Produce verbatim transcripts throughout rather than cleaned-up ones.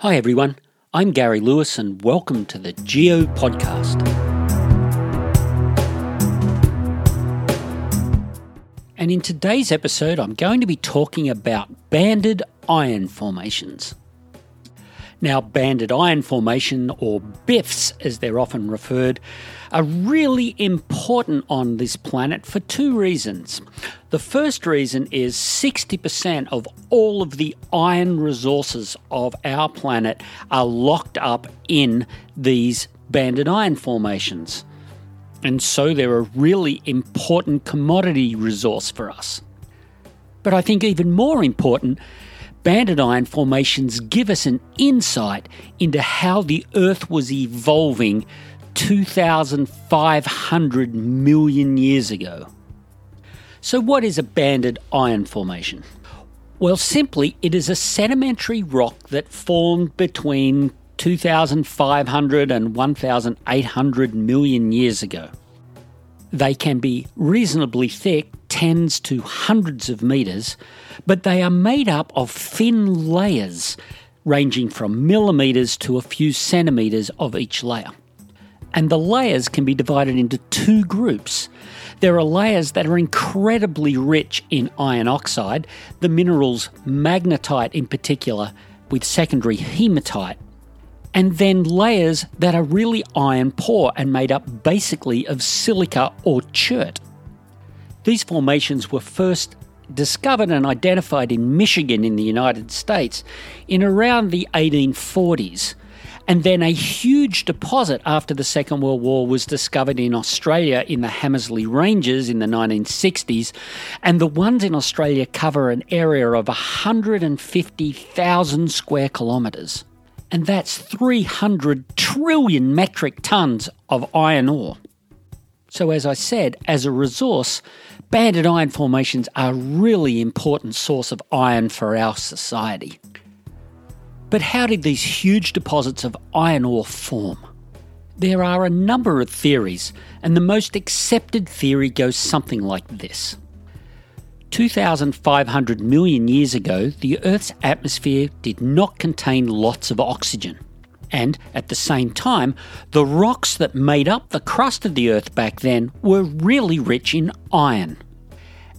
Hi everyone, I'm Gary Lewis and welcome to the Geo Podcast. And in today's episode, I'm going to be talking about banded iron formations. Now, banded iron formation, or B I Fs as they're often referred, are really important on this planet for two reasons. The first reason is sixty percent of all of the iron resources of our planet are locked up in these banded iron formations. And so they're a really important commodity resource for us. But I think even more important, banded iron formations give us an insight into how the Earth was evolving two thousand five hundred million years ago. So what is a banded iron formation? Well, simply, it is a sedimentary rock that formed between two thousand five hundred and one thousand eight hundred million years ago. They can be reasonably thick, tens to hundreds of metres, but they are made up of thin layers ranging from millimetres to a few centimetres of each layer. And the layers can be divided into two groups. There are layers that are incredibly rich in iron oxide, the minerals magnetite in particular, with secondary hematite, and then layers that are really iron poor and made up basically of silica or chert. These formations were first discovered and identified in Michigan in the United States in around the eighteen forties, and then a huge deposit after the Second World War was discovered in Australia in the Hammersley Ranges in the nineteen sixties, and the ones in Australia cover an area of one hundred fifty thousand square kilometres. And that's three hundred trillion metric tonnes of iron ore. So as I said, as a resource, banded iron formations are a really important source of iron for our society. But how did these huge deposits of iron ore form? There are a number of theories, and the most accepted theory goes something like this. two thousand five hundred million years ago, the Earth's atmosphere did not contain lots of oxygen. And at the same time, the rocks that made up the crust of the Earth back then were really rich in iron.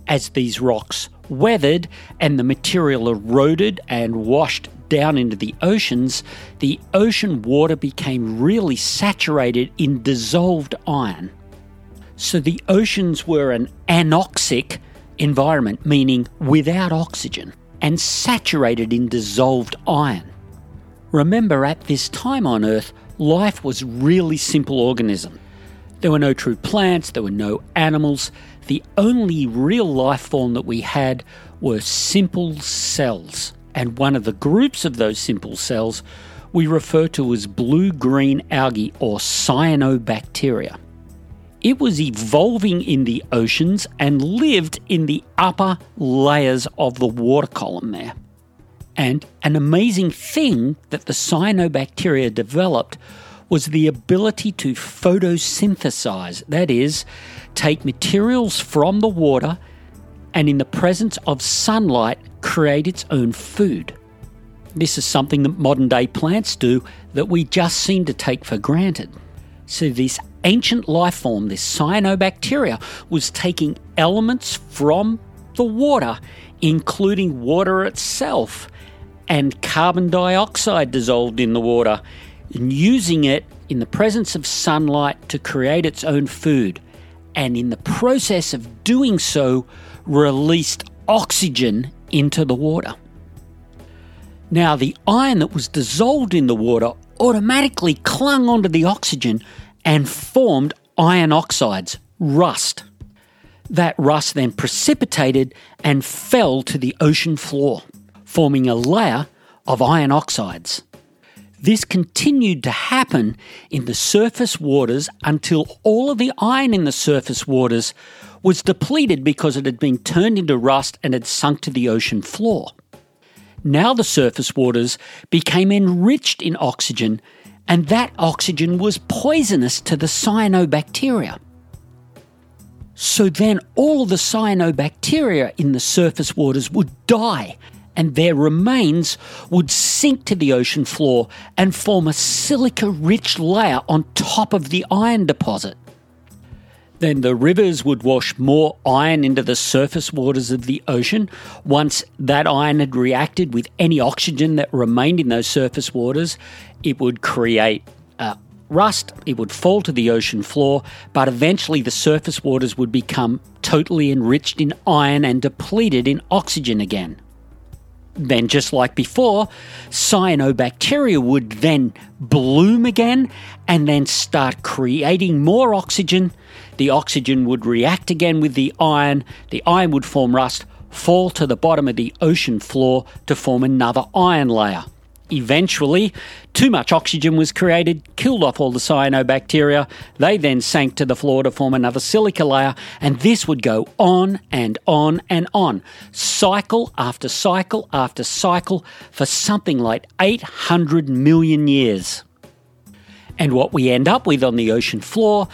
As these rocks weathered and the material eroded and washed down into the oceans, the ocean water became really saturated in dissolved iron. So the oceans were an anoxic environment, meaning without oxygen, and saturated in dissolved iron. Remember, at this time on Earth, life was really simple organism. There were no true plants, there were no animals. The only real life form that we had were simple cells. And one of the groups of those simple cells we refer to as blue-green algae or cyanobacteria. It was evolving in the oceans and lived in the upper layers of the water column there. And an amazing thing that the cyanobacteria developed was the ability to photosynthesize, that is, take materials from the water and in the presence of sunlight create its own food. This is something that modern-day plants do that we just seem to take for granted. So this ancient life form, this cyanobacteria, was taking elements from the water, including water itself and carbon dioxide dissolved in the water, and using it in the presence of sunlight to create its own food. And in the process of doing so, released oxygen into the water. Now, the iron that was dissolved in the water automatically clung onto the oxygen and formed iron oxides, rust. That rust then precipitated and fell to the ocean floor, forming a layer of iron oxides. This continued to happen in the surface waters until all of the iron in the surface waters was depleted because it had been turned into rust and had sunk to the ocean floor. Now the surface waters became enriched in oxygen, and that oxygen was poisonous to the cyanobacteria. So then all the cyanobacteria in the surface waters would die, and their remains would sink to the ocean floor and form a silica-rich layer on top of the iron deposit. Then the rivers would wash more iron into the surface waters of the ocean. Once that iron had reacted with any oxygen that remained in those surface waters, it would create uh, rust, it would fall to the ocean floor, but eventually the surface waters would become totally enriched in iron and depleted in oxygen again. Then, just like before, cyanobacteria would then bloom again and then start creating more oxygen. The oxygen would react again with the iron. The iron would form rust, fall to the bottom of the ocean floor to form another iron layer. Eventually, too much oxygen was created, killed off all the cyanobacteria. They then sank to the floor to form another silica layer, and this would go on and on and on, cycle after cycle after cycle for something like eight hundred million years. And what we end up with on the ocean floor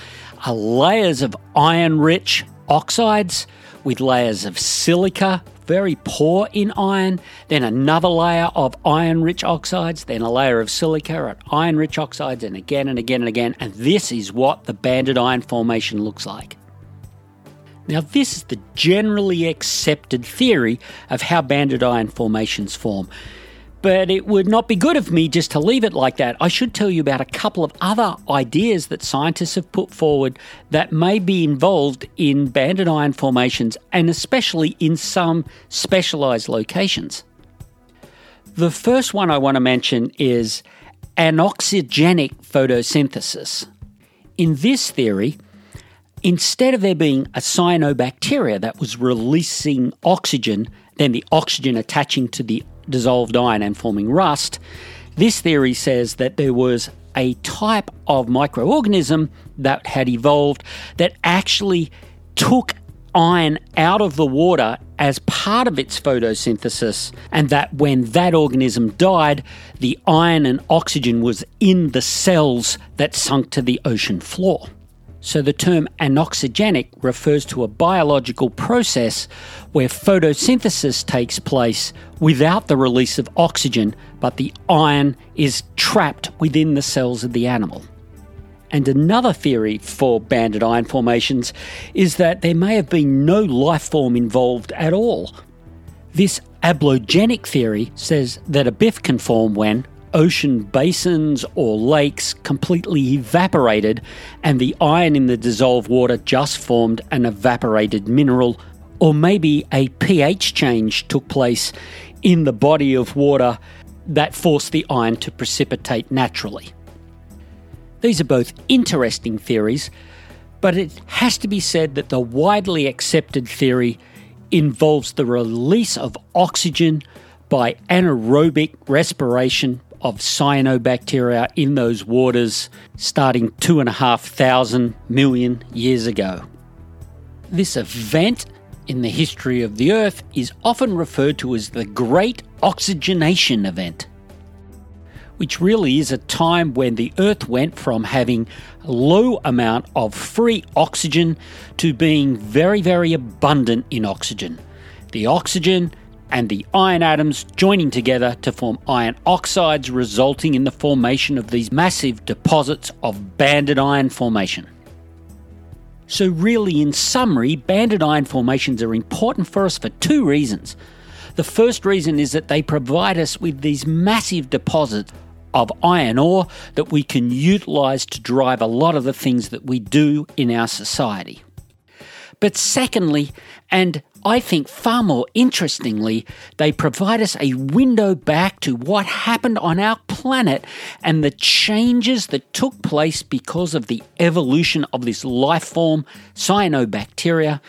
are layers of iron-rich oxides with layers of silica, very poor in iron, then another layer of iron-rich oxides, then a layer of silica and iron-rich oxides, and again and again and again. And this is what the banded iron formation looks like. Now, this is the generally accepted theory of how banded iron formations form. But it would not be good of me just to leave it like that. I should tell you about a couple of other ideas that scientists have put forward that may be involved in banded iron formations, and especially in some specialised locations. The first one I want to mention is anoxygenic photosynthesis. In this theory, instead of there being a cyanobacteria that was releasing oxygen, then the oxygen attaching to the dissolved iron and forming rust, this theory says that there was a type of microorganism that had evolved that actually took iron out of the water as part of its photosynthesis, and that when that organism died, the iron and oxygen was in the cells that sunk to the ocean floor. So the term anoxygenic refers to a biological process where photosynthesis takes place without the release of oxygen, but the iron is trapped within the cells of the animal. And another theory for banded iron formations is that there may have been no life form involved at all. This ablogenic theory says that a B I F can form when ocean basins or lakes completely evaporated, and the iron in the dissolved water just formed an evaporated mineral, or maybe a pH change took place in the body of water that forced the iron to precipitate naturally. These are both interesting theories, but it has to be said that the widely accepted theory involves the release of oxygen by anaerobic respiration of cyanobacteria in those waters starting two and a half thousand million years ago. This event in the history of the Earth is often referred to as the Great Oxygenation Event, which really is a time when the Earth went from having a low amount of free oxygen to being very, very abundant in oxygen. The oxygen and the iron atoms joining together to form iron oxides, resulting in the formation of these massive deposits of banded iron formation. So really, in summary, banded iron formations are important for us for two reasons. The first reason is that they provide us with these massive deposits of iron ore that we can utilize to drive a lot of the things that we do in our society. But secondly, and I think far more interestingly, they provide us a window back to what happened on our planet and the changes that took place because of the evolution of this life form, cyanobacteria,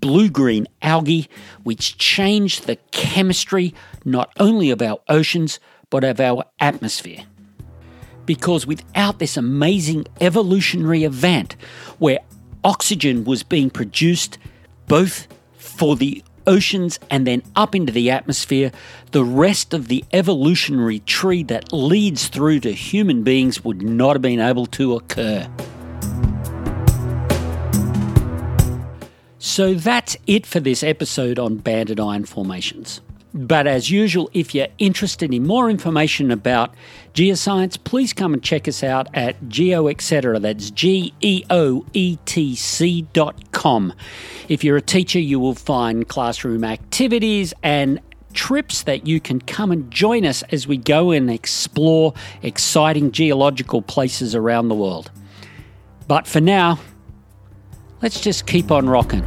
blue-green algae, which changed the chemistry not only of our oceans but of our atmosphere. Because without this amazing evolutionary event where oxygen was being produced both for the oceans and then up into the atmosphere, the rest of the evolutionary tree that leads through to human beings would not have been able to occur. So that's it for this episode on banded iron formations. But as usual, if you're interested in more information about geoscience, please come and check us out at Geo Etc. That's G E O E T C dot com. If you're a teacher, you will find classroom activities and trips that you can come and join us as we go and explore exciting geological places around the world. But for now, let's just keep on rocking.